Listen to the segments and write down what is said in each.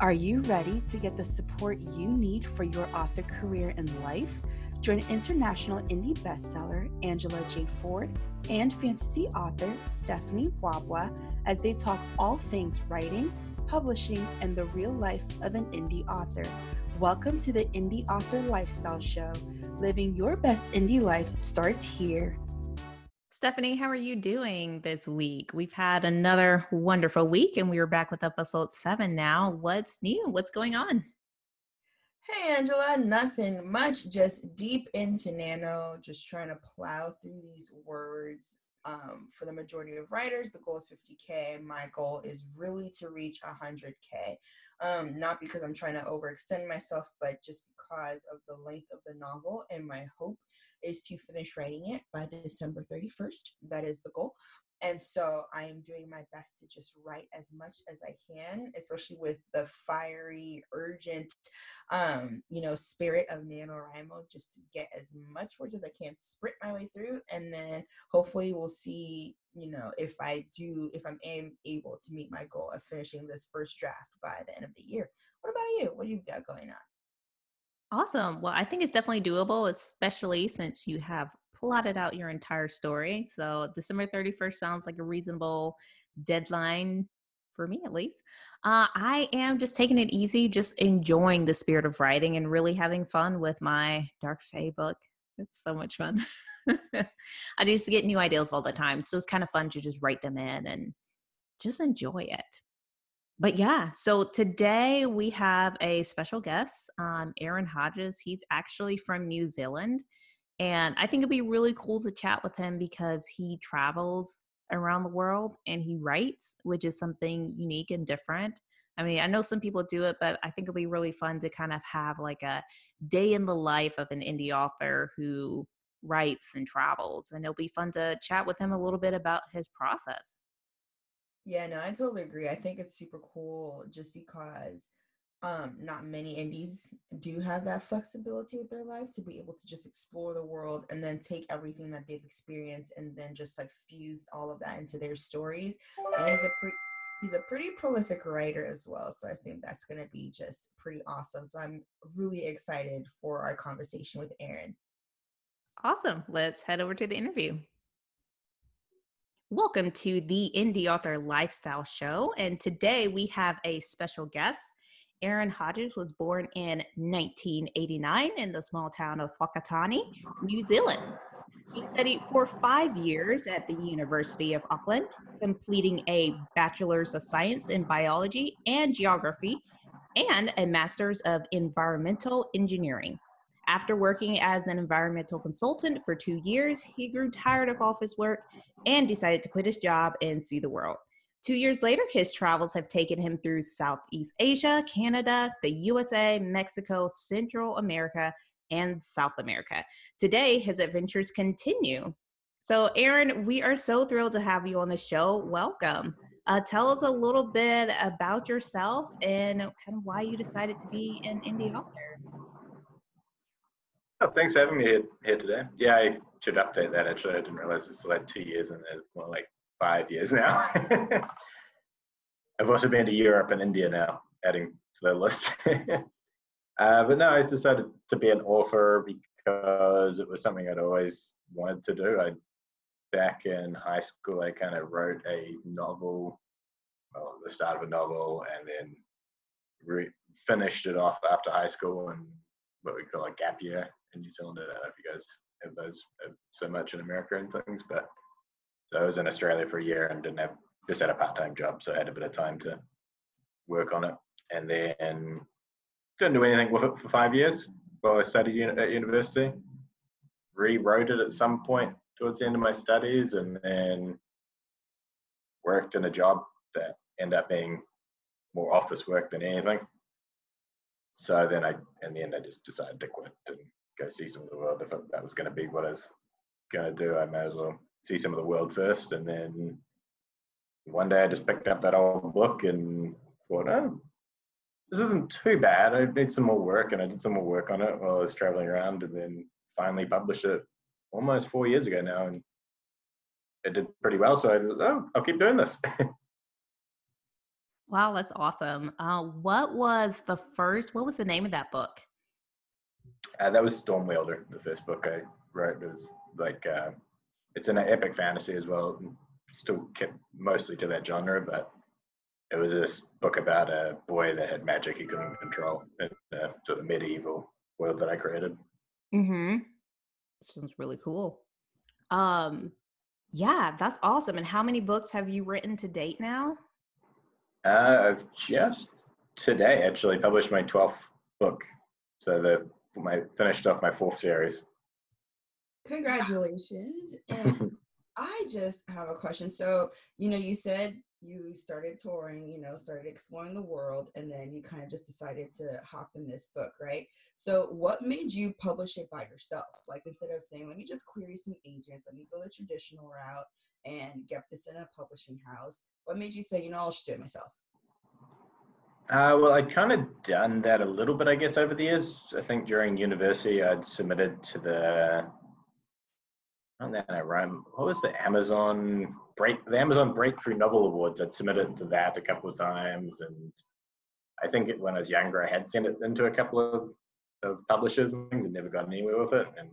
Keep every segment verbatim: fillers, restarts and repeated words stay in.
Are you ready to get the support you need for your author career and life? Join international indie bestseller Angela J. Ford and fantasy author Stephanie Wabwa as they talk all things writing, publishing, and the real life of an indie author. Welcome to the Indie Author Lifestyle Show. Living your best indie life starts here. Stephanie, how are you doing this week? We've had another wonderful week and we are back with episode seven now. What's new? What's going on? Hey, Angela. Nothing much. Just deep into Nano, just trying to plow through these words. Um, for the majority of writers, the goal is fifty K. My goal is really to reach one hundred K. Um, not because I'm trying to overextend myself, but just because of the length of the novel, and my hope is to finish writing it by December thirty-first. That is the goal. And so I am doing my best to just write as much as I can, especially with the fiery, urgent, um, you know, spirit of NaNoWriMo, just to get as much words as I can, sprint my way through. And then hopefully we'll see, you know, if I do, if I'm able to meet my goal of finishing this first draft by the end of the year. What about you? What do you got going on? Awesome. Well, I think it's definitely doable, especially since you have plotted out your entire story. So December thirty-first sounds like a reasonable deadline for me, at least. Uh, I am just taking it easy, just enjoying the spirit of writing and really having fun with my Dark Fae book. It's so much fun. I used to get new ideas all the time. So it's kind of fun to just write them in and just enjoy it. But yeah, so today we have a special guest, um, Aaron Hodges. He's actually from New Zealand. And I think it'd be really cool to chat with him because he travels around the world and he writes, which is something unique and different. I mean, I know some people do it, but I think it'd be really fun to kind of have like a day in the life of an indie author who writes and travels. And it'll be fun to chat with him a little bit about his process. Yeah, no, I totally agree. I think it's super cool just because um, not many indies do have that flexibility with their life to be able to just explore the world and then take everything that they've experienced and then just like fuse all of that into their stories. And he's a, pre- he's a pretty prolific writer as well. So I think that's going to be just pretty awesome. So I'm really excited for our conversation with Aaron. Awesome. Let's head over to the interview. Welcome to the Indie Author Lifestyle Show, and today we have a special guest. Aaron Hodges was born in nineteen eighty-nine in the small town of Whakatane, New Zealand. He studied for five years at the University of Auckland, completing a Bachelor's of Science in Biology and Geography and a Master's of Environmental Engineering. After working as an environmental consultant for two years, he grew tired of office work and decided to quit his job and see the world. Two years later, his travels have taken him through Southeast Asia, Canada, the U S A, Mexico, Central America, and South America. Today, his adventures continue. So, Aaron, we are so thrilled to have you on the show. Welcome. Uh, tell us a little bit about yourself and kind of why you decided to be an indie author. Oh, thanks for having me here, here today. Yeah, I should update that actually. I didn't realize it's like two years and it's more like five years now. I've also been to Europe and India now, adding to the list. uh, but no, I decided to be an author because it was something I'd always wanted to do. I back in high school, I kind of wrote a novel, well, the start of a novel, and then re- finished it off after high school and what we call a gap year in New Zealand. I don't know if you guys have those so much in America and things, but so I was in Australia for a year and didn't have, just had a part-time job, so I had a bit of time to work on it, and then didn't do anything with it for five years while I studied at university. Rewrote it at some point towards the end of my studies, and then worked in a job that ended up being more office work than anything. So then I, in the end, I just decided to quit and go see some of the world. If that was going to be what I was going to do, I may as well see some of the world first. And then one day I just picked up that old book and thought, oh, this isn't too bad. I did some more work, and I did some more work on it while I was traveling around, and then finally published it almost four years ago now. And it did pretty well. So I was, oh, I'll keep doing this. Wow, that's awesome. Uh, what was the first, what was the name of that book? Uh, that was Stormwielder, the first book I wrote. It was like, uh, it's an epic fantasy as well. Still kept mostly to that genre, but it was this book about a boy that had magic he couldn't control in the sort of medieval world that I created. Mm-hmm. This sounds really cool. Um, yeah, that's awesome. And how many books have you written to date now? Uh, I've just today actually published my twelfth book. So the my finished off my fourth series. Congratulations. And I just have a question. So, you know, you said you started touring, you know, started exploring the world, and then you kind of just decided to hop in this book, right? So what made you publish it by yourself? Like, instead of saying, let me just query some agents, let me go the traditional route and get this in a publishing house, what made you say, you know, I'll just do it myself? Uh, well, I'd kind of done that a little bit, I guess, over the years. I think during university, I'd submitted to the, and then I ran, what was the Amazon break, the Amazon Breakthrough Novel Awards. I'd submitted to that a couple of times, and I think it, when I was younger, I had sent it into a couple of, of publishers and things, and never got anywhere with it. And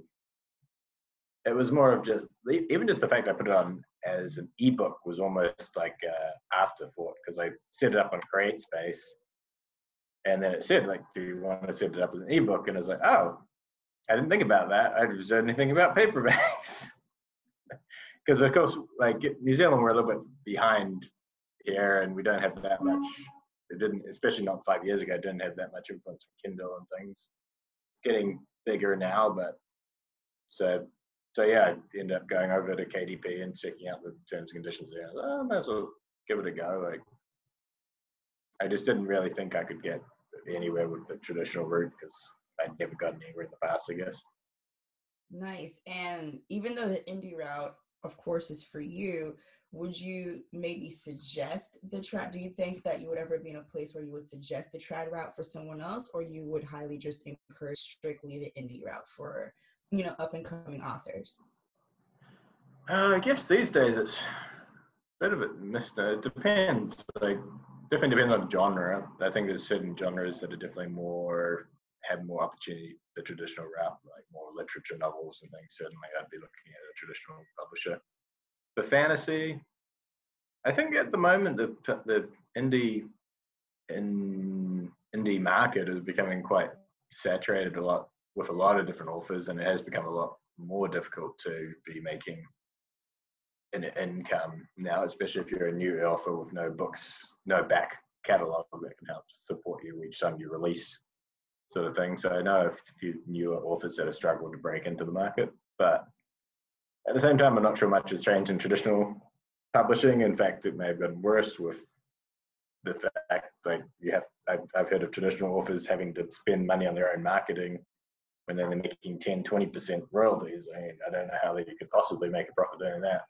it was more of just, even just the fact I put it on as an ebook was almost like a afterthought, because I set it up on CreateSpace, and then it said, like, do you want to set it up as an ebook? And I was like, oh, I didn't think about that. I was only thinking about paperbacks. Because, of course, like New Zealand, we're a little bit behind here, and we don't have that much. It didn't, especially not five years ago, didn't have that much influence from Kindle and things. It's getting bigger now, but so, so yeah, I ended up going over to K D P and checking out the terms and conditions there. I was like, oh, I might as well give it a go. Like, I just didn't really think I could get anywhere with the traditional route, because I'd never gotten anywhere in the past, I guess. Nice. And even though the indie route, of course, is for you, would you maybe suggest the trad? Do you think that you would ever be in a place where you would suggest the trad route for someone else, or you would highly just encourage strictly the indie route for, you know, up and coming authors? Uh, I guess these days it's a bit of a misnomer. It depends. Like, definitely depends on genre. I think there's certain genres that are definitely more, have more opportunity the traditional route, like more literature novels and things. Certainly I'd be looking at a traditional publisher. The fantasy, I think at the moment the the indie in indie market is becoming quite saturated a lot with a lot of different authors, and it has become a lot more difficult to be making an income now, especially if you're a new author with no books, no back catalog that can help support you each time you release, sort of thing. So I know a few newer authors that have struggled to break into the market, but at the same time, I'm not sure much has changed in traditional publishing. In fact, it may have been worse with the fact that you have, I've, I've heard of traditional authors having to spend money on their own marketing when they're making ten, twenty percent royalties. I mean, I don't know how they could possibly make a profit doing that.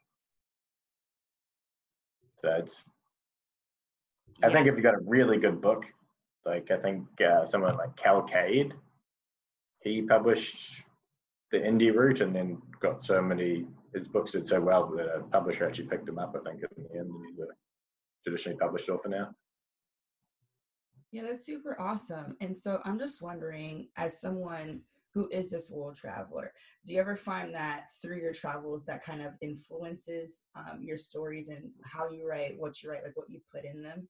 So it's, yeah. I think if you've got a really good book, like I think uh, someone like Cal Cade, he published the indie route and then got so many, his books did so well that a publisher actually picked him up, I think, in the end, and he's a traditionally published author now. Yeah, that's super awesome. And so I'm just wondering, as someone who is this world traveler, do you ever find that through your travels that kind of influences um, your stories and how you write, what you write, like what you put in them?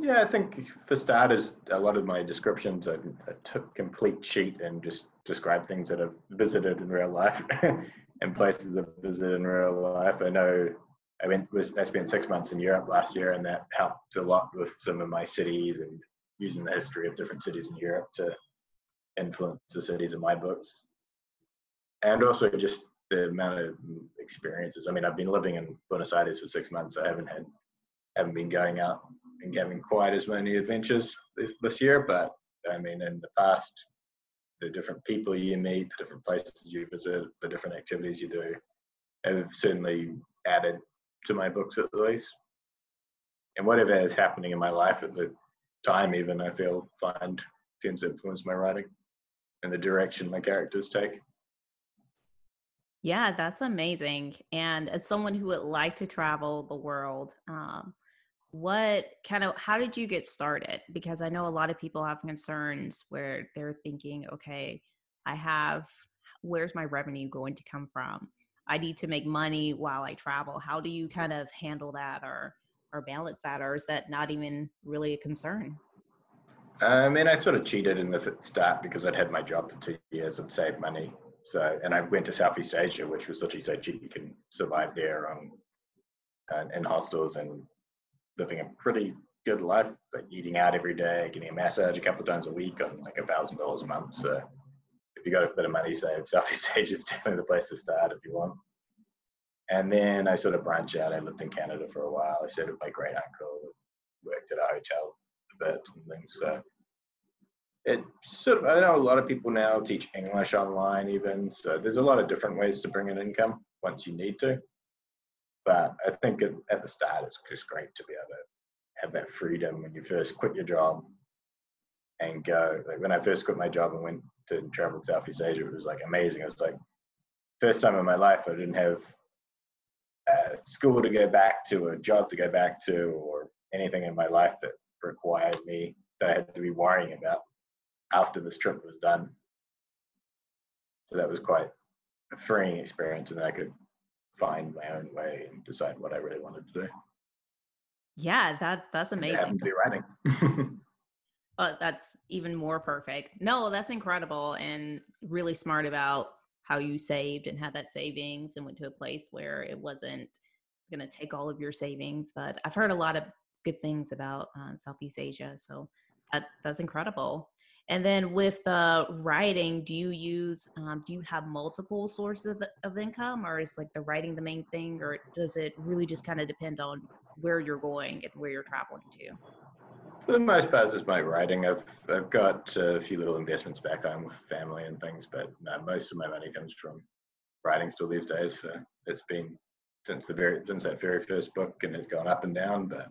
Yeah, I think for starters, a lot of my descriptions I, I took complete sheet and just describe things that I've visited in real life and places I've visited in real life. I know I went was I spent six months in Europe last year, and that helped a lot with some of my cities and using the history of different cities in Europe to influence the cities in my books. And also just the amount of experiences. I mean, I've been living in Buenos Aires for six months. I haven't had haven't been going out and having quite as many adventures this, this year, but I mean, in the past, the different people you meet, the different places you visit, the different activities you do, have certainly added to my books at least. And whatever is happening in my life at the time, even I feel find tends to influence my writing and the direction my characters take. Yeah, that's amazing. And as someone who would like to travel the world, um, what kind of, how did you get started? Because I know a lot of people have concerns where they're thinking, okay, I have, where's my revenue going to come from? I need to make money while I travel. How do you kind of handle that or, or balance that? Or is that not even really a concern? Um, and I sort of cheated in the start because I'd had my job for two years and saved money. So, and I went to Southeast Asia, which was literally so cheap you can survive there on, uh, in hostels and living a pretty good life, like eating out every day, getting a massage a couple of times a week on like a thousand dollars a month. So if you got a bit of money saved, Southeast Asia is definitely the place to start if you want. And then I sort of branched out. I lived in Canada for a while. I stayed with my great uncle, worked at a hotel a bit and things. So it sort of, I know a lot of people now teach English online even. So there's a lot of different ways to bring in income once you need to. But I think at the start, it's just great to be able to have that freedom when you first quit your job and go. Like when I first quit my job and went to travel to Southeast Asia, it was like amazing. It was like first time in my life I didn't have uh, school to go back to, a job to go back to, or anything in my life that required me that I had to be worrying about after this trip was done. So that was quite a freeing experience, and I could find my own way and decide what I really wanted to do. Yeah, that that's amazing. I haven't been writing. Oh, that's even more perfect. No, that's incredible and really smart about how you saved and had that savings and went to a place where it wasn't going to take all of your savings. But I've heard a lot of good things about uh, Southeast Asia, so that that's incredible. And then with the writing, do you use, um, do you have multiple sources of, of income, or is like the writing the main thing, or does it really just kind of depend on where you're going and where you're traveling to? For the most part, it's my writing. I've, I've got a few little investments back home with family and things, but no, most of my money comes from writing still these days. So it's been since the very, since that very first book, and it's gone up and down, but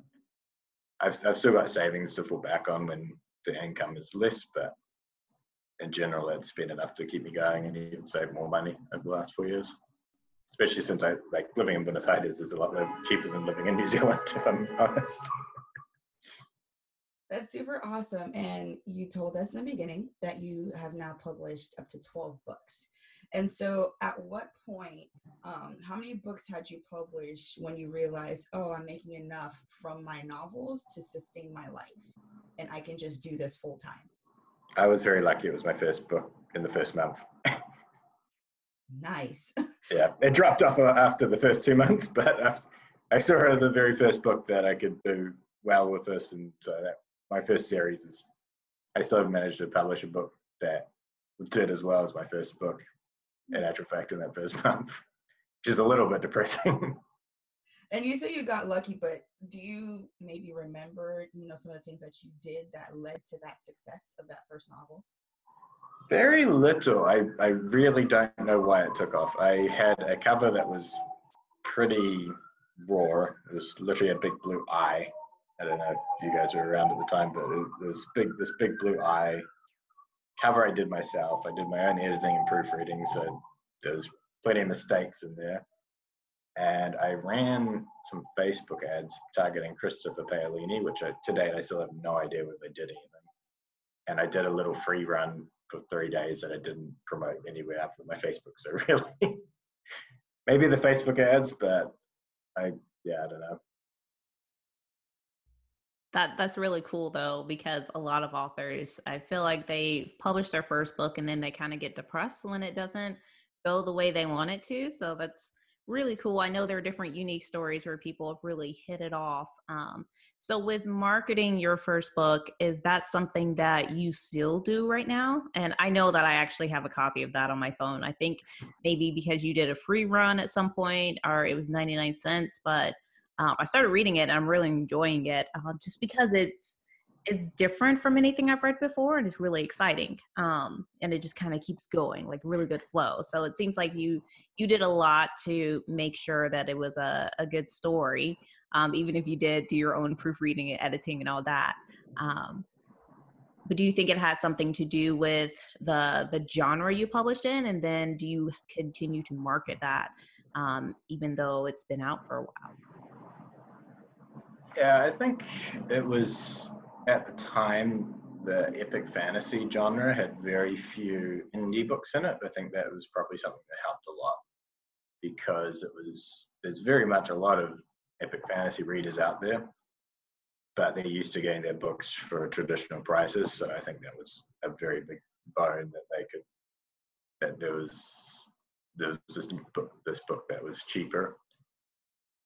I've, I've still got savings to fall back on when the income is less, but in general it's been enough to keep me going and even save more money over the last four years, especially since I like living in Buenos Aires is a lot cheaper than living in New Zealand, if I'm honest. That's super awesome. And you told us in the beginning that you have now published up to twelve books. And so at what point, um, how many books had you published when you realized, oh, I'm making enough from my novels to sustain my life and I can just do this full time? I was very lucky. It was my first book in the first month. Nice. Yeah, it dropped off after the first two months, but after, I saw the very first book that I could do well with this. And so that, my first series is, I still have managed to publish a book that did as well as my first book, in actual fact, in that first month, which is a little bit depressing. And you say you got lucky, but do you maybe remember, you know, some of the things that you did that led to that success of that first novel? Very little. I, I really don't know why it took off. I had a cover that was pretty raw. It was literally a big blue eye. I don't know if you guys were around at the time, but it was big, this big blue eye. Cover I did myself. I did my own editing and proofreading, so there's plenty of mistakes in there. And I ran some Facebook ads targeting Christopher Paolini, which I, to date I still have no idea whether they did anything. And I did a little free run for three days that I didn't promote anywhere after my Facebook. So really, maybe the Facebook ads, but I yeah, I don't know. That that's really cool though, because a lot of authors, I feel like they publish their first book and then they kind of get depressed when it doesn't go the way they want it to. So that's really cool. I know there are different unique stories where people have really hit it off. Um, so with marketing your first book, is that something that you still do right now? And I know that I actually have a copy of that on my phone. I think maybe because you did a free run at some point, or it was ninety-nine cents, but Um, I started reading it and I'm really enjoying it uh, just because it's it's different from anything I've read before, and it's really exciting. Um, and it just kind of keeps going, like really good flow. So it seems like you you did a lot to make sure that it was a, a good story, um, even if you did do your own proofreading and editing and all that. Um, but do you think it has something to do with the the genre you published in? And then do you continue to market that um, even though it's been out for a while? Yeah, I think it was at the time the epic fantasy genre had very few indie books in it. I think that was probably something that helped a lot, because it was there's very much a lot of epic fantasy readers out there, but they're used to getting their books for traditional prices. So I think that was a very big bone that they could, that there was, there was this book, this book that was cheaper.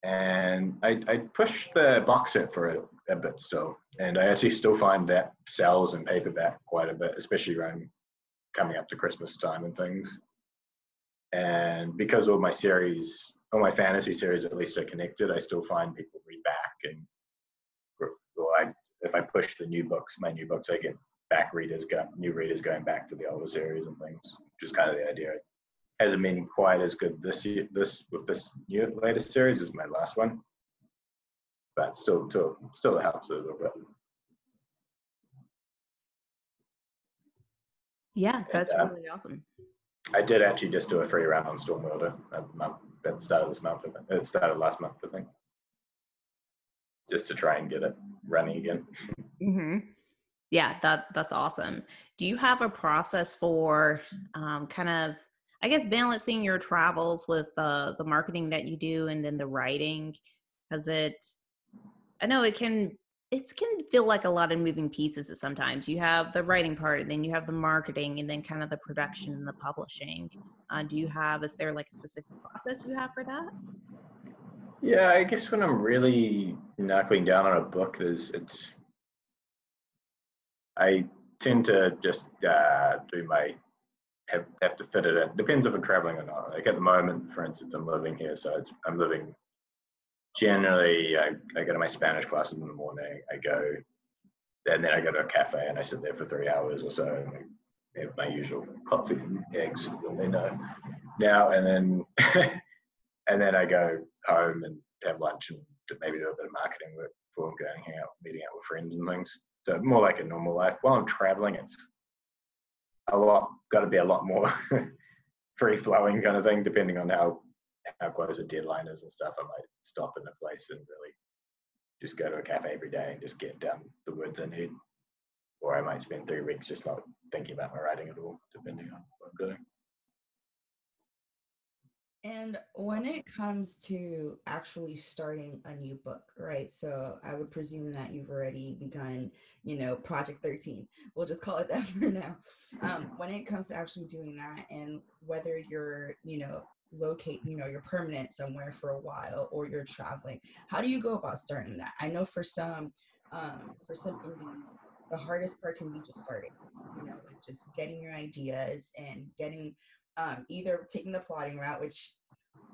And I, I pushed the box set for it a bit still. And I actually still find that sells in paperback quite a bit, especially around coming up to Christmas time and things. And because all my series, all my fantasy series at least are connected, I still find people read back. And well, I, if I push the new books, my new books, I get back readers, go, new readers going back to the older series and things, which is kind of the idea. It hasn't been quite as good this year, this with this new latest series as my last one, but still, still, still helps a little bit. Yeah, that's and, uh, really awesome. I did actually just do a free round on Stormwielder a month, at the start of this month, at the start of last month, I think, just to try and get it running again. Mm-hmm. Yeah, that that's awesome. Do you have a process for um, kind of, I guess, balancing your travels with uh, the marketing that you do and then the writing? Because it, I know it can, it can feel like a lot of moving pieces sometimes. You have the writing part, and then you have the marketing, and then kind of the production and the publishing. Uh, do you have, is there like a specific process you have for that? Yeah, I guess when I'm really knuckling down on a book, there's it's. I tend to just uh, do my have have to fit it in. Depends if I'm traveling or not. Like at the moment, for instance, I'm living here, so it's, I'm living. Generally, I, I go to my Spanish classes in the morning. I go, and then I go to a cafe and I sit there for three hours or so. And I have my usual coffee and eggs, and then uh, now and then. And then I go home and have lunch and maybe do a bit of marketing work before I'm going hang out, meeting out with friends and things. So more like a normal life. While I'm traveling, it's a lot, got to be a lot more free-flowing kind of thing, depending on how, how close a deadline is and stuff. I might stop in a place and really just go to a cafe every day and just get down the words I need. Or I might spend three weeks just not thinking about my writing at all, depending on what I'm doing. And when it comes to actually starting a new book, right? So I would presume that you've already begun, you know, Project thirteen. We'll just call it that for now. Um, when it comes to actually doing that, and whether you're, you know, locate, you know, you're permanent somewhere for a while or you're traveling, how do you go about starting that? I know for some, um, for some indie, the hardest part can be just starting, you know, like just getting your ideas and getting. Um, either taking the plotting route, which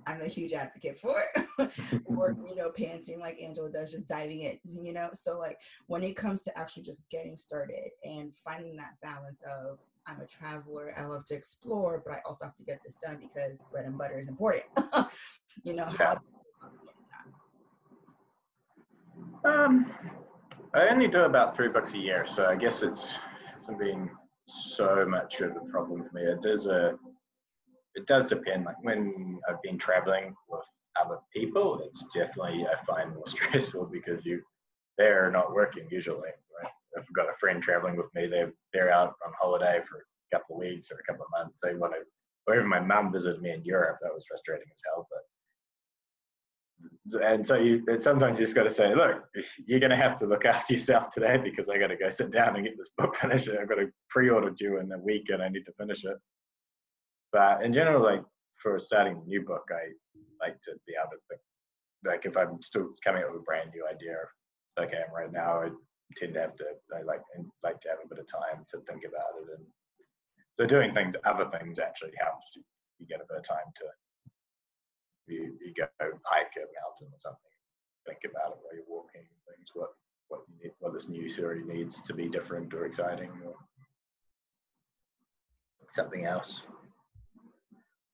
I'm a huge advocate for, or, you know, pantsing like Angela does, just diving it, you know? So like when it comes to actually just getting started and finding that balance of, I'm a traveler, I love to explore, but I also have to get this done because bread and butter is important. You know, yeah. How Um, I only do about three books a year, so I guess it's hasn't been so much of a problem for me. It is a It does depend. Like when I've been traveling with other people, it's definitely I find more stressful because you they're not working usually. Right? If I've got a friend traveling with me, they're they're out on holiday for a couple of weeks or a couple of months. They want to, or even my mum visited me in Europe. That was frustrating as hell. But and so you and sometimes you just got to say, look, you're going to have to look after yourself today because I got to go sit down and get this book finished. I've got a pre-order due in a week and I need to finish it. But in general, like for starting a new book, I like to be able to think, like if I'm still coming up with a brand new idea, like I am right now, I tend to have to, I like like to have a bit of time to think about it. And so doing things, other things actually helps. You get a bit of time to, you, you go hike a mountain or something, think about it while you're walking, things, what, what, you need, what this new series needs to be different or exciting or something else.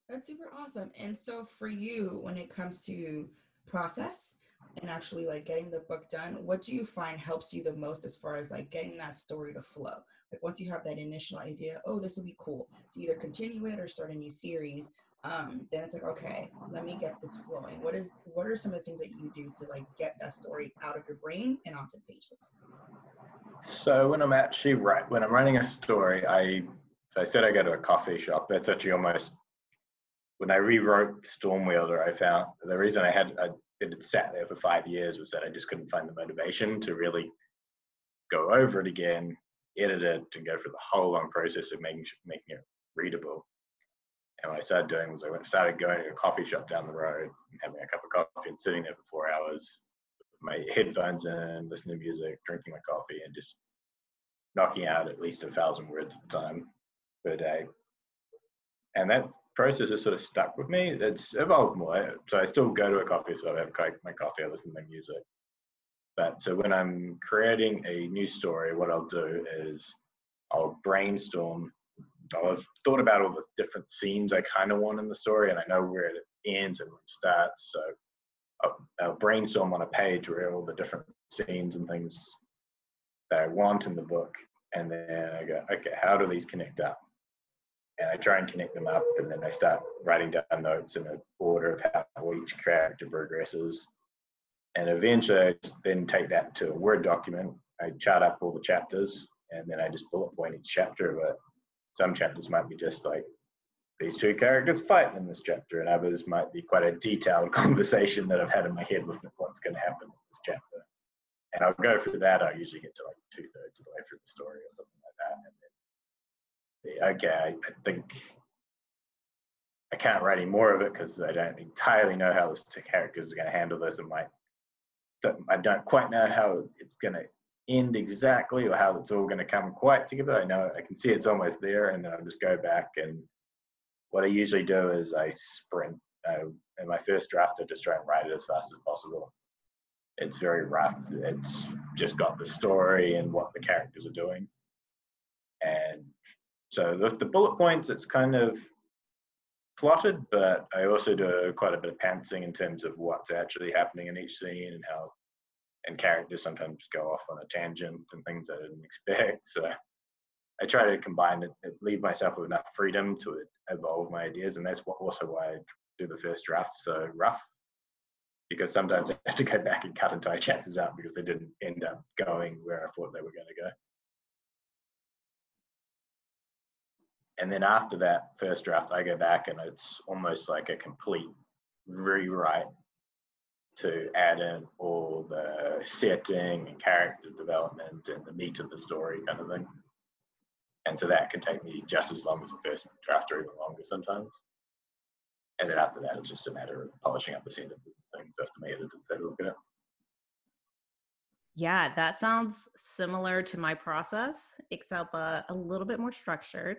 That's super awesome. And so for you, when it comes to process and actually like getting the book done, what do you find helps you the most as far as like getting that story to flow? Like once you have that initial idea, oh, this would be cool to either continue it or start a new series, Um, then it's like, okay, let me get this flowing. What is, what are some of the things that you do to like get that story out of your brain and onto pages? So when I'm actually right, when I'm writing a story, I, so I said I go to a coffee shop. That's actually almost, when I rewrote Stormwielder, I found the reason I had, I, it had sat there for five years was that I just couldn't find the motivation to really go over it again, edit it, and go through the whole long process of making making it readable. And what I started doing was I went, started going to a coffee shop down the road and having a cup of coffee and sitting there for four hours with my headphones in, listening to music, drinking my coffee, and just knocking out at least a thousand words at the time per day. And that process has sort of stuck with me. It's evolved more. So I still go to a coffee shop, I have my coffee, I listen to my music. But so when I'm creating a new story, what I'll do is I'll brainstorm. I've thought about all the different scenes I kind of want in the story, and I know where it ends and where it starts. So I'll, I'll brainstorm on a page where all the different scenes and things that I want in the book. And then I go, okay, how do these connect up? And I try and connect them up, and then I start writing down notes in an order of how each character progresses. And eventually I just then take that to a Word document. I chart up all the chapters, and then I just bullet point each chapter of it. Some chapters might be just like, these two characters fight in this chapter, and others might be quite a detailed conversation that I've had in my head with what's going to happen in this chapter. And I'll go through that. I'll usually get to like two thirds of the way through the story or something like that. And then, okay, I think I can't write any more of it because I don't entirely know how the characters are going to handle this. And like, I don't quite know how it's going to end exactly, or how it's all going to come quite together. I know I can see it's almost there, and then I'll just go back, and what I usually do is I sprint. I, in my first draft, I just try and write it as fast as possible. It's very rough. It's just got the story and what the characters are doing. And so with the bullet points, it's kind of plotted, but I also do quite a bit of pantsing in terms of what's actually happening in each scene, and how and characters sometimes go off on a tangent and things I didn't expect. So I try to combine it, leave myself with enough freedom to evolve my ideas. And that's what, also why I do the first draft so rough, because sometimes I have to go back and cut entire chapters out because they didn't end up going where I thought they were going to go. And then after that first draft, I go back, and it's almost like a complete rewrite to add in all the setting and character development and the meat of the story kind of thing. And so that can take me just as long as the first draft, or even longer sometimes. And then after that, it's just a matter of polishing up the sentences and things after my editors have a look at it. Yeah, that sounds similar to my process, except uh, a little bit more structured.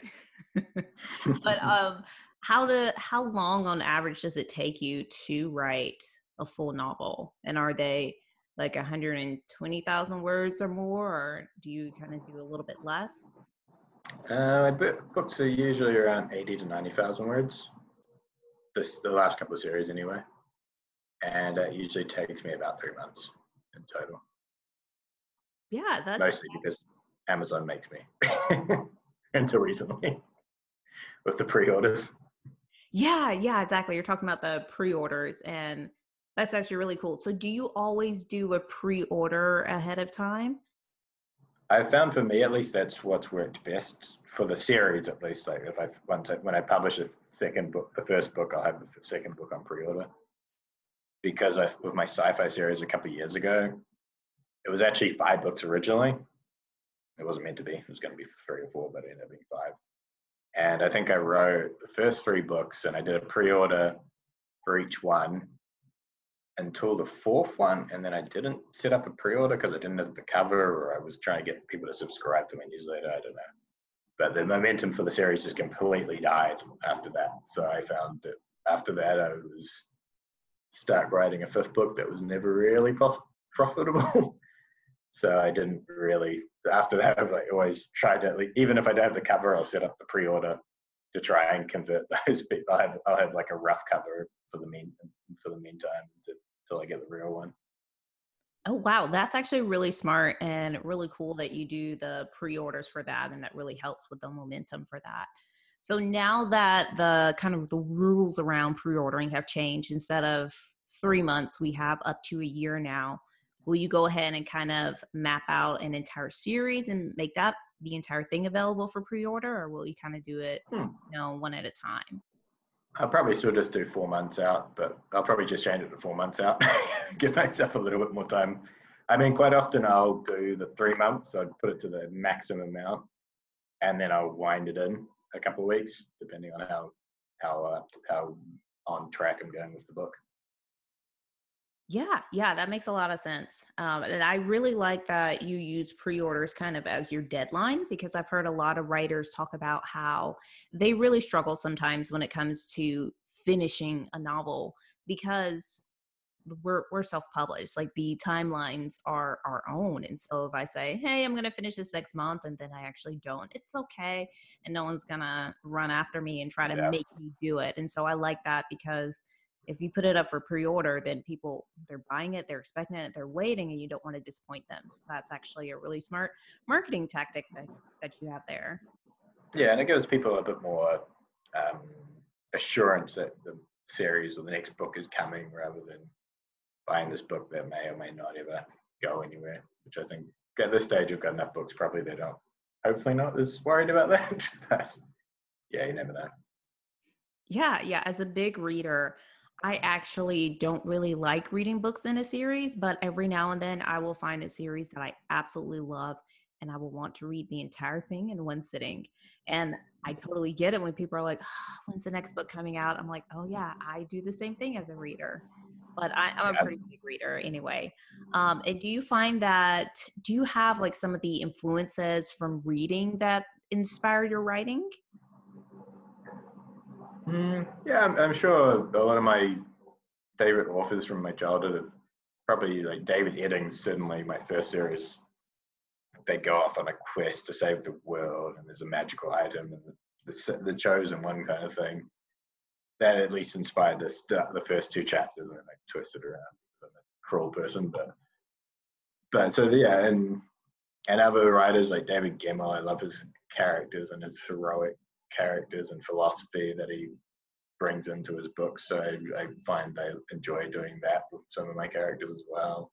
But um, how to, how long on average does it take you to write a full novel? And are they like one hundred twenty thousand words or more, or do you kind of do a little bit less? Uh, books are usually around eighty to ninety thousand words. This, the last couple of series anyway. And it usually takes me about three months in total. Yeah, that's mostly because Amazon makes me until recently with the pre-orders. Yeah, yeah, exactly. You're talking about the pre-orders, and that's actually really cool. So do you always do a pre-order ahead of time? I found for me, at least, that's what's worked best for the series, at least. Like if I once I, when I publish a second book, the first book, I'll have the second book on pre-order, because I, with my sci-fi series a couple of years ago, it was actually five books originally. It wasn't meant to be. It was going to be three or four, but it ended up being five. And I think I wrote the first three books, and I did a pre-order for each one until the fourth one. And then I didn't set up a pre-order because I didn't have the cover, or I was trying to get people to subscribe to my newsletter. I don't know. But the momentum for the series just completely died after that. So I found that after that, I was stuck writing a fifth book that was never really prof- profitable. So I didn't really, after that, I've like always tried to, like, even if I don't have the cover, I'll set up the pre-order to try and convert those people. I'll have, I'll have like a rough cover for the mean, for the meantime until I get the real one. Oh, wow. That's actually really smart and really cool that you do the pre-orders for that, and that really helps with the momentum for that. So now that the kind of the rules around pre-ordering have changed, instead of three months, we have up to a year now. Will you go ahead and kind of map out an entire series and make that the entire thing available for pre-order, or will you kind of do it hmm. you know, one at a time? I'll probably still just do four months out, but I'll probably just change it to four months out. Give myself a little bit more time. I mean, quite often I'll do the three months. I'd put it to the maximum amount, and then I'll wind it in a couple of weeks, depending on how how uh, how on track I'm going with the book. Yeah, yeah, that makes a lot of sense. Um, and I really like that you use pre-orders kind of as your deadline, because I've heard a lot of writers talk about how they really struggle sometimes when it comes to finishing a novel, because we're we're self-published. Like, the timelines are our own. And so if I say, hey, I'm going to finish this next month, and then I actually don't, it's okay. And no one's going to run after me and try to yeah. make me do it. And so I like that, because if you put it up for pre-order, then people, they're buying it, they're expecting it, they're waiting, and you don't want to disappoint them. So that's actually a really smart marketing tactic that, that you have there. Yeah, and it gives people a bit more um, assurance that the series or the next book is coming, rather than buying this book that may or may not ever go anywhere, which I think at this stage you've got enough books, probably they're not, hopefully not as worried about that. But yeah, you never know. Yeah, yeah. As a big reader, I actually don't really like reading books in a series, but every now and then I will find a series that I absolutely love, and I will want to read the entire thing in one sitting. And I totally get it when people are like, oh, when's the next book coming out? I'm like, oh yeah, I do the same thing as a reader. But I, I'm a pretty big reader anyway. Um, and do you find that, do you have like some of the influences from reading that inspire your writing? Mm, yeah, I'm, I'm sure a lot of my favorite authors from my childhood have probably, like David Eddings, certainly my first series, they go off on a quest to save the world, and there's a magical item, and the, the, the chosen one kind of thing. That at least inspired the, st- the first two chapters, and I twisted around because I'm a cruel person. But, but so yeah, and and other writers like David Gemmell, I love his characters and his heroic characters and philosophy that he brings into his books. So I, I find I enjoy doing that with some of my characters as well.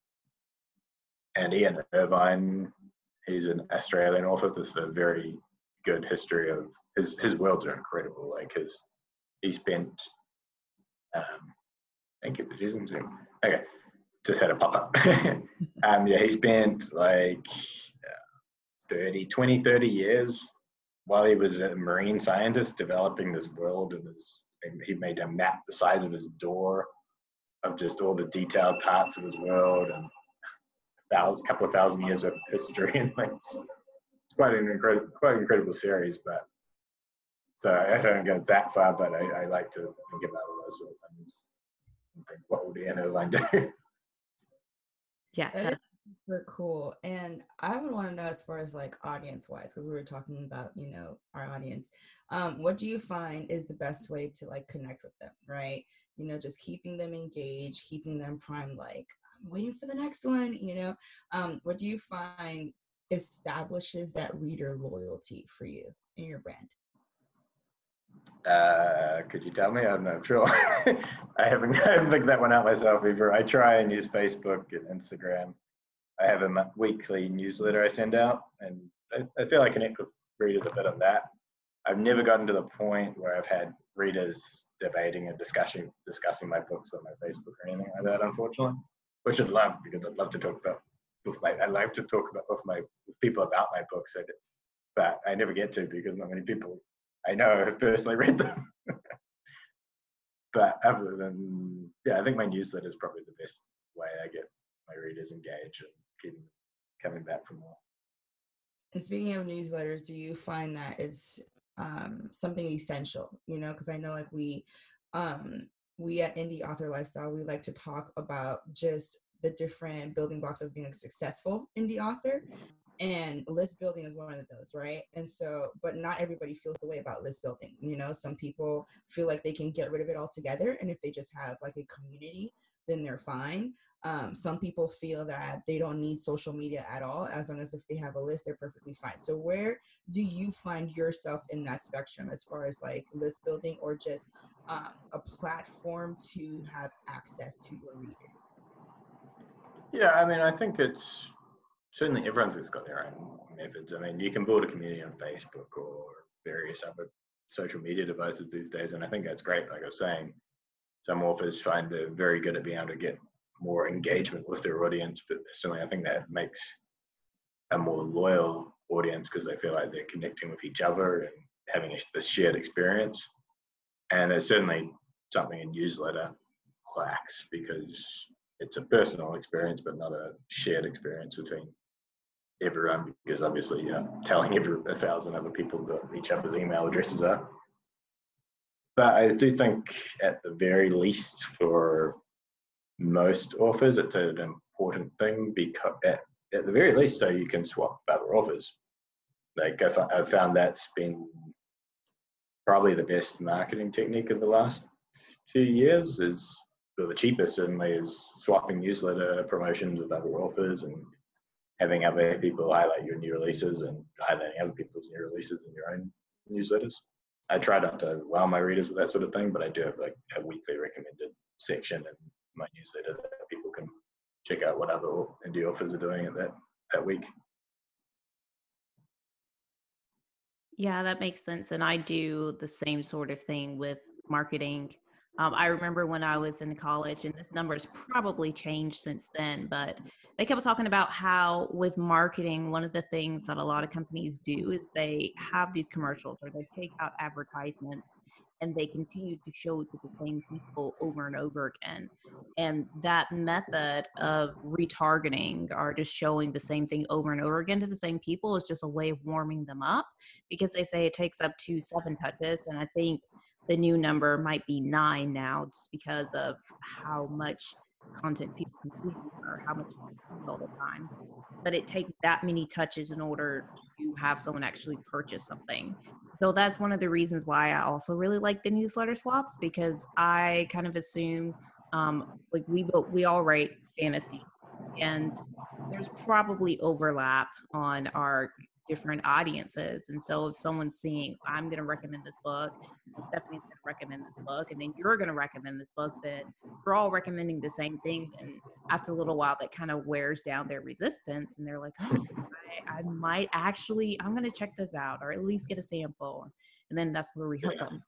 And Ian Irvine, he's an Australian author with a very good history of his his worlds are incredible. Like his he spent, um, I think it was his name. Okay, just had a pop up. um, yeah, he spent like thirty, twenty, thirty years while he was a marine scientist developing this world, and his, he made a map the size of his door of just all the detailed parts of his world, and a couple of thousand years of history. And like, it's, it's quite an incredible, quite an incredible series, but. So I don't go that far, but I, I like to think about all those sort of things and think, what would Ian Irvine do? Yeah. That is super cool. And I would want to know, as far as like audience wise, because we were talking about, you know, our audience, um, what do you find is the best way to like connect with them, right? You know, just keeping them engaged, keeping them primed, like I'm waiting for the next one, you know, um, what do you find establishes that reader loyalty for you and your brand? Uh, could you tell me? I'm not sure. I haven't I haven't figured that one out myself either. I try and use Facebook and Instagram. I have a weekly newsletter I send out, and I, I feel I connect with readers a bit on that. I've never gotten to the point where I've had readers debating and discussing discussing my books on my Facebook or anything like that, unfortunately. Which I'd love, because I'd love to talk about with my I like to talk about with my with people about my books, but I never get to, because not many people I know I've personally read them. But other than, yeah, I think my newsletter is probably the best way I get my readers engaged and keep coming back for more. And speaking of newsletters, do you find that it's um, something essential? You know, because I know like we, um, we at Indie Author Lifestyle, we like to talk about just the different building blocks of being a successful indie author. And list building is one of those, right? And so, but not everybody feels the way about list building. You know, some people feel like they can get rid of it altogether, and if they just have like a community, then they're fine. Um, some people feel that they don't need social media at all. As long as if they have a list, they're perfectly fine. So where do you find yourself in that spectrum as far as like list building or just um, a platform to have access to your reader? Yeah, I mean, I think it's certainly everyone's got their own methods. I mean, you can build a community on Facebook or various other social media devices these days, and I think that's great. Like I was saying, some authors find they're very good at being able to get more engagement with their audience, but certainly I think that makes a more loyal audience because they feel like they're connecting with each other and having a, this shared experience. And there's certainly something in newsletter lacks because it's a personal experience, but not a shared experience between everyone, because obviously you're not telling every a thousand other people that each other's email addresses are. But I do think at the very least for most authors, it's an important thing because at, at the very least, so you can swap other authors. Like I've, I've found that's been probably the best marketing technique of the last few years is, well, the cheapest certainly is swapping newsletter promotions with other authors and having other people highlight your new releases and highlighting other people's new releases in your own newsletters. I try not to wow my readers with that sort of thing, but I do have like a weekly recommended section in my newsletter that people can check out what other indie authors are doing at that, that week. Yeah, that makes sense. And I do the same sort of thing with marketing. Um, I remember when I was in college, and this number has probably changed since then, but they kept talking about how with marketing, one of the things that a lot of companies do is they have these commercials or they take out advertisements and they continue to show it to the same people over and over again. And that method of retargeting or just showing the same thing over and over again to the same people is just a way of warming them up because they say it takes up to seven touches. And I think the new number might be nine now just because of how much content people consume or how much all the time. But it takes that many touches in order to have someone actually purchase something. So that's one of the reasons why I also really like the newsletter swaps, because I kind of assume um, like we we all write fantasy and there's probably overlap on our different audiences. And so if someone's seeing, I'm going to recommend this book, and Stephanie's going to recommend this book, and then you're going to recommend this book, then we're all recommending the same thing. And after a little while, that kind of wears down their resistance. And they're like, oh, I, I might actually, I'm going to check this out, or at least get a sample. And then that's where we hook them.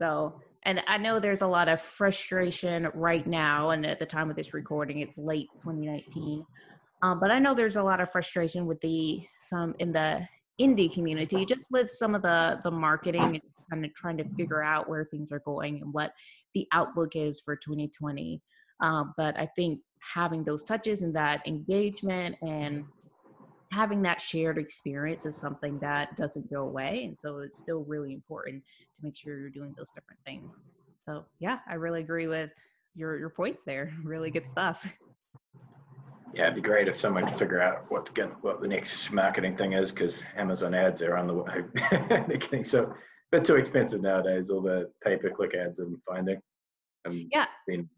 So, and I know there's a lot of frustration right now. And at the time of this recording, it's late twenty nineteen. Um, but I know there's a lot of frustration with the some in the indie community, just with some of the the marketing and kind of trying to figure out where things are going and what the outlook is for twenty twenty. Um, but I think having those touches and that engagement and having that shared experience is something that doesn't go away. And so it's still really important to make sure you're doing those different things. So yeah, I really agree with your your points there. Really good stuff. Yeah, it'd be great if someone could figure out what's going, what the next marketing thing is, because Amazon ads are on the way. They're getting so a bit too expensive nowadays, all the pay-per-click ads I'm finding. I'm yeah, being...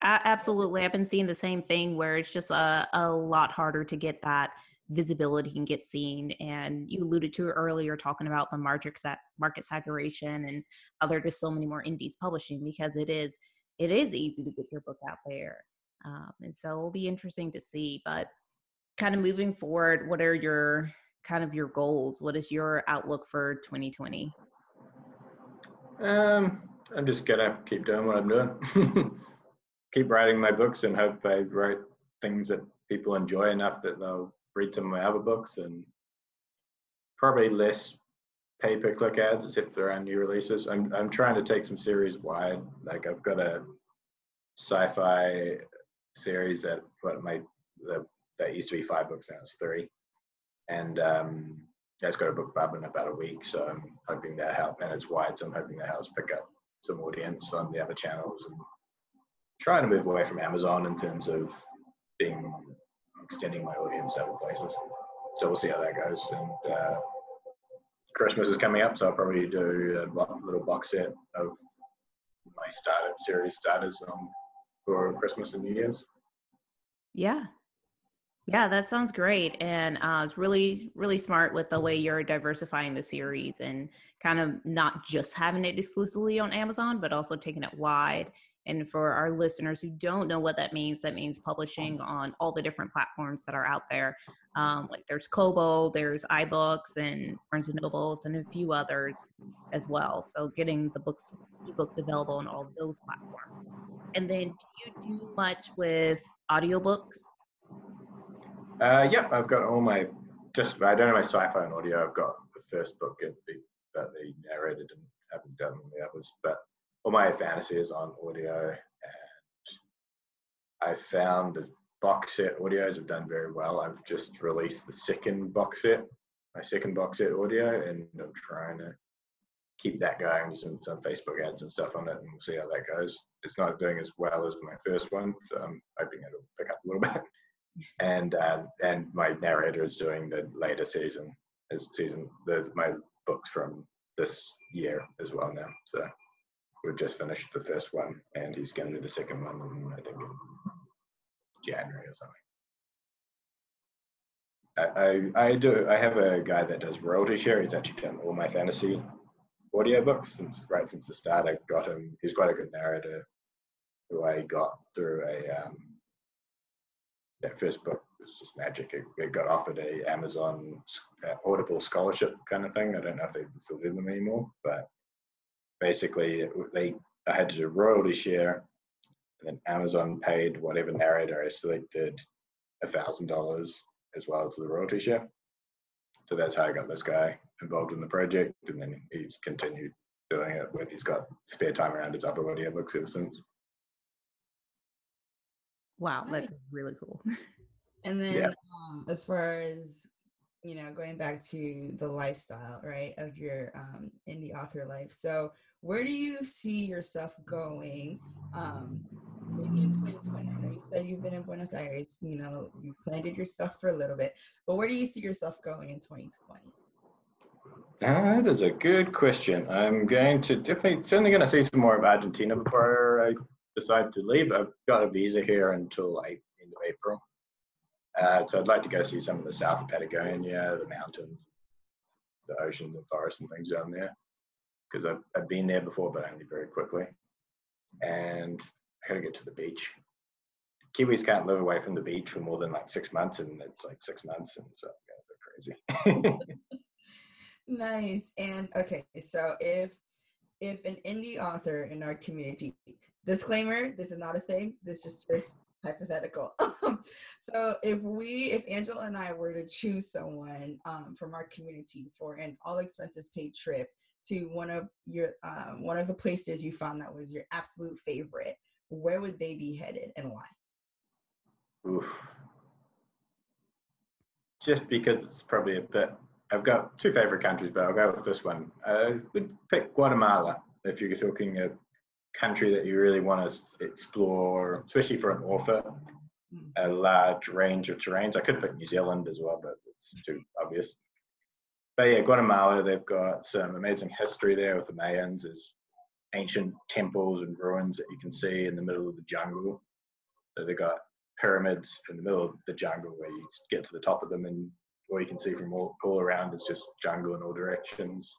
I, absolutely. I've been seeing the same thing where it's just a, a lot harder to get that visibility and get seen. And you alluded to it earlier, talking about the market, market saturation and other, just so many more indies publishing, because it is it is easy to get your book out there. Um, and so it'll be interesting to see, but kind of moving forward, what are your kind of your goals? What is your outlook for twenty twenty? Um, I'm just going to keep doing what I'm doing, keep writing my books and hope I write things that people enjoy enough that they'll read some of my other books, and probably less pay-per-click ads except for our new releases. I'm, I'm trying to take some series wide. Like I've got a sci-fi series that what my the, that used to be five books, now it's three, and um that's got a book bub in about a week, so I'm hoping that helps, and it's wide, so I'm hoping that helps pick up some audience on the other channels, and trying to move away from Amazon in terms of being extending my audience to other places. So we'll see how that goes. And uh Christmas is coming up, so I'll probably do a little box set of my started series starters on for Christmas and New Year's. Yeah. Yeah, that sounds great. And uh, it's really, really smart with the way you're diversifying the series and kind of not just having it exclusively on Amazon, but also taking it wide. And for our listeners who don't know what that means, that means publishing on all the different platforms that are out there. Um, like there's Kobo, there's iBooks, and Barnes and Nobles, and a few others as well. So getting the books, ebooks available on all of those platforms. And then do you do much with audiobooks? Uh, yeah, I've got all my, just, I don't know my sci-fi and audio. I've got the first book that they narrated and haven't done the others, but all my fantasy is on audio, and I found the box set audios have done very well. I've just released the second box set, my second box set audio, and I'm trying to keep that going, using some Facebook ads and stuff on it, and we'll see how that goes. It's not doing as well as my first one, so I'm hoping it'll pick up a little bit. And uh, and my narrator is doing the later season, is season the my books from this year as well now, so. We've just finished the first one, and he's going to do the second one, in, I think, in January or something. I, I I do. I have a guy that does royalty share. He's actually done all my fantasy audiobooks since right since the start. I got him. He's quite a good narrator, who I got through a um, that first book was just magic. It, it got offered a Amazon uh, Audible scholarship kind of thing. I don't know if they still do them anymore, but. Basically, they I had to do royalty share, and then Amazon paid whatever narrator I selected a thousand dollars as well as the royalty share. So that's how I got this guy involved in the project, and then he's continued doing it when he's got spare time around his other audiobooks ever since. Wow, that's really cool. And then, yeah. um, as far as you know, going back to the lifestyle, right, of your um, indie author life. So where do you see yourself going um, maybe in twenty twenty? I know you said you've been in Buenos Aires, you know, you planted yourself for a little bit, but where do you see yourself going in twenty twenty? Uh, that is a good question. I'm going to definitely, certainly going to see some more of Argentina before I decide to leave. I've got a visa here until like end of April. Uh, so I'd like to go see some of the south of Patagonia, the mountains, the ocean, the forests and things down there, because I've, I've been there before, but only very quickly. And I gotta get to the beach. Kiwis can't live away from the beach for more than like six months, and it's like six months, and so I'm going a bit crazy. Nice. And okay, so if if an indie author in our community, disclaimer, this is not a thing. This is just hypothetical. So if we, if Angela and I were to choose someone um, from our community for an all expenses paid trip to one of your, um, one of the places you found that was your absolute favorite, where would they be headed and why? Oof. Just because it's probably a bit, I've got two favorite countries, but I'll go with this one. I would pick Guatemala if you're talking a country that you really want to explore, especially for an author, a large range of terrains. I could pick New Zealand as well, but it's too obvious. But yeah, Guatemala, they've got some amazing history there with the Mayans. There's ancient temples and ruins that you can see in the middle of the jungle. So they've got pyramids in the middle of the jungle where you get to the top of them, and all you can see from all, all around is just jungle in all directions.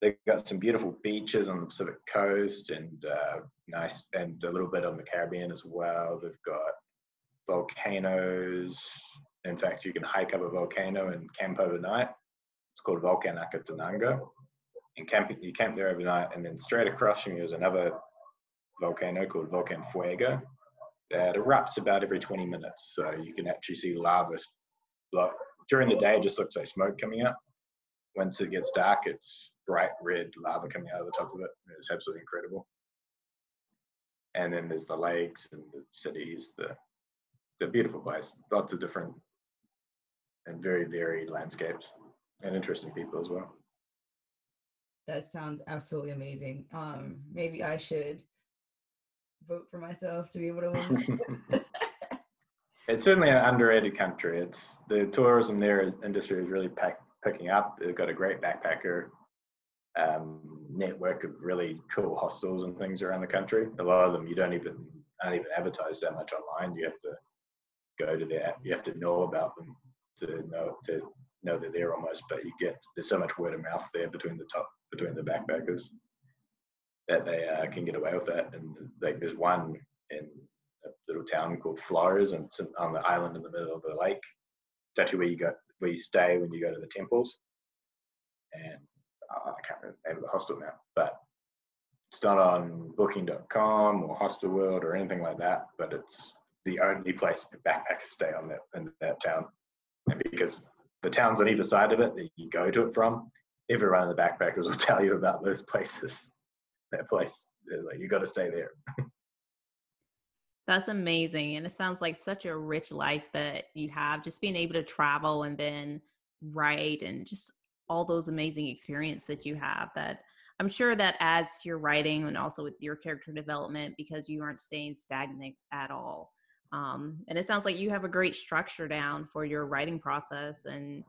They've got some beautiful beaches on the Pacific coast, and uh, nice, and a little bit on the Caribbean as well. They've got volcanoes. In fact, you can hike up a volcano and camp overnight. It's called Volcán Acatenango. And camp, you camp there overnight, and then straight across from you is another volcano called Volcán Fuego that erupts about every twenty minutes. So you can actually see lava. Like, during the day, it just looks like smoke coming up. Once it gets dark, it's bright red lava coming out of the top of it. It's absolutely incredible. And then there's the lakes and the cities, the, the beautiful place. Lots of different and very varied landscapes and interesting people as well. That sounds absolutely amazing. Um, maybe I should vote for myself to be able to win. It's certainly an underrated country. It's the tourism there is, industry is really packed. Picking up. They've got a great backpacker um, network of really cool hostels and things around the country. A lot of them you don't even aren't even advertised that much online. You have to go to their app. You have to know about them to know to know that they're almost, but you get, there's so much word of mouth there between the top, between the backpackers that they uh, can get away with that. And like there's one in a little town called Flores, and it's on the island in the middle of the lake. It's actually where you go, where you stay when you go to the temples. And uh, I can't remember the name of the hostel now, but it's not on booking dot com or Hostelworld or anything like that, but it's the only place backpackers stay on that, in that town. And because the towns on either side of it that you go to it from, everyone in the backpackers will tell you about those places. That place is like, you got to stay there. That's amazing. And it sounds like such a rich life that you have, just being able to travel and then write and just all those amazing experiences that you have, that I'm sure that adds to your writing and also with your character development, because you aren't staying stagnant at all. Um, and it sounds like you have a great structure down for your writing process, and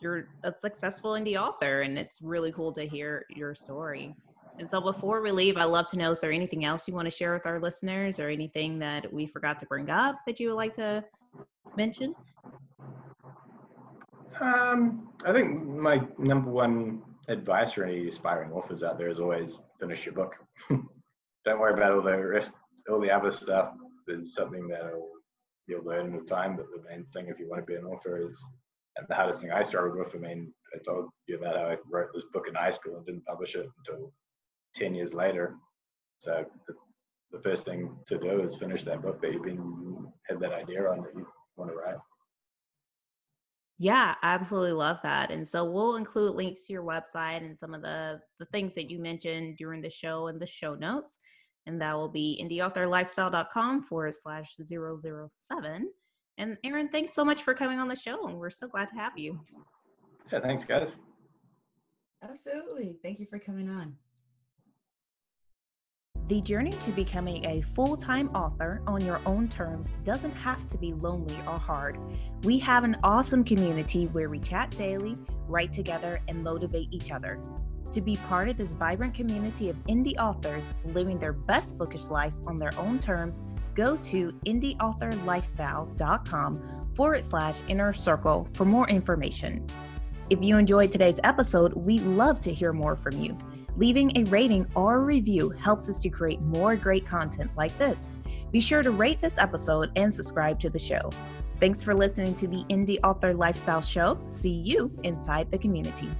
you're a successful indie author, and it's really cool to hear your story. And so before we leave, I'd love to know, is there anything else you want to share with our listeners or anything that we forgot to bring up that you would like to mention? Um, I think my number one advice for any aspiring authors out there is always finish your book. Don't worry about all the rest, all the other stuff. There's something that you'll learn with time, but the main thing if you want to be an author is, and the hardest thing I struggled with, I mean, I told you about how I wrote this book in high school and didn't publish it until ten years later. So the, the first thing to do is finish that book that you've been, had that idea on that you want to write. Yeah, I absolutely love that. And so we'll include links to your website and some of the, the things that you mentioned during the show in the show notes. And that will be indie author lifestyle dot com forward slash zero zero seven. And Aaron, thanks so much for coming on the show. And we're so glad to have you. Yeah, thanks, guys. Absolutely. Thank you for coming on. The journey to becoming a full-time author on your own terms doesn't have to be lonely or hard. We have an awesome community where we chat daily, write together, and motivate each other. To be part of this vibrant community of indie authors living their best bookish life on their own terms, go to indie author lifestyle dot com forward slash inner circle for more information. If you enjoyed today's episode, we'd love to hear more from you. Leaving a rating or a review helps us to create more great content like this. Be sure to rate this episode and subscribe to the show. Thanks for listening to the Indie Author Lifestyle Show. See you inside the community.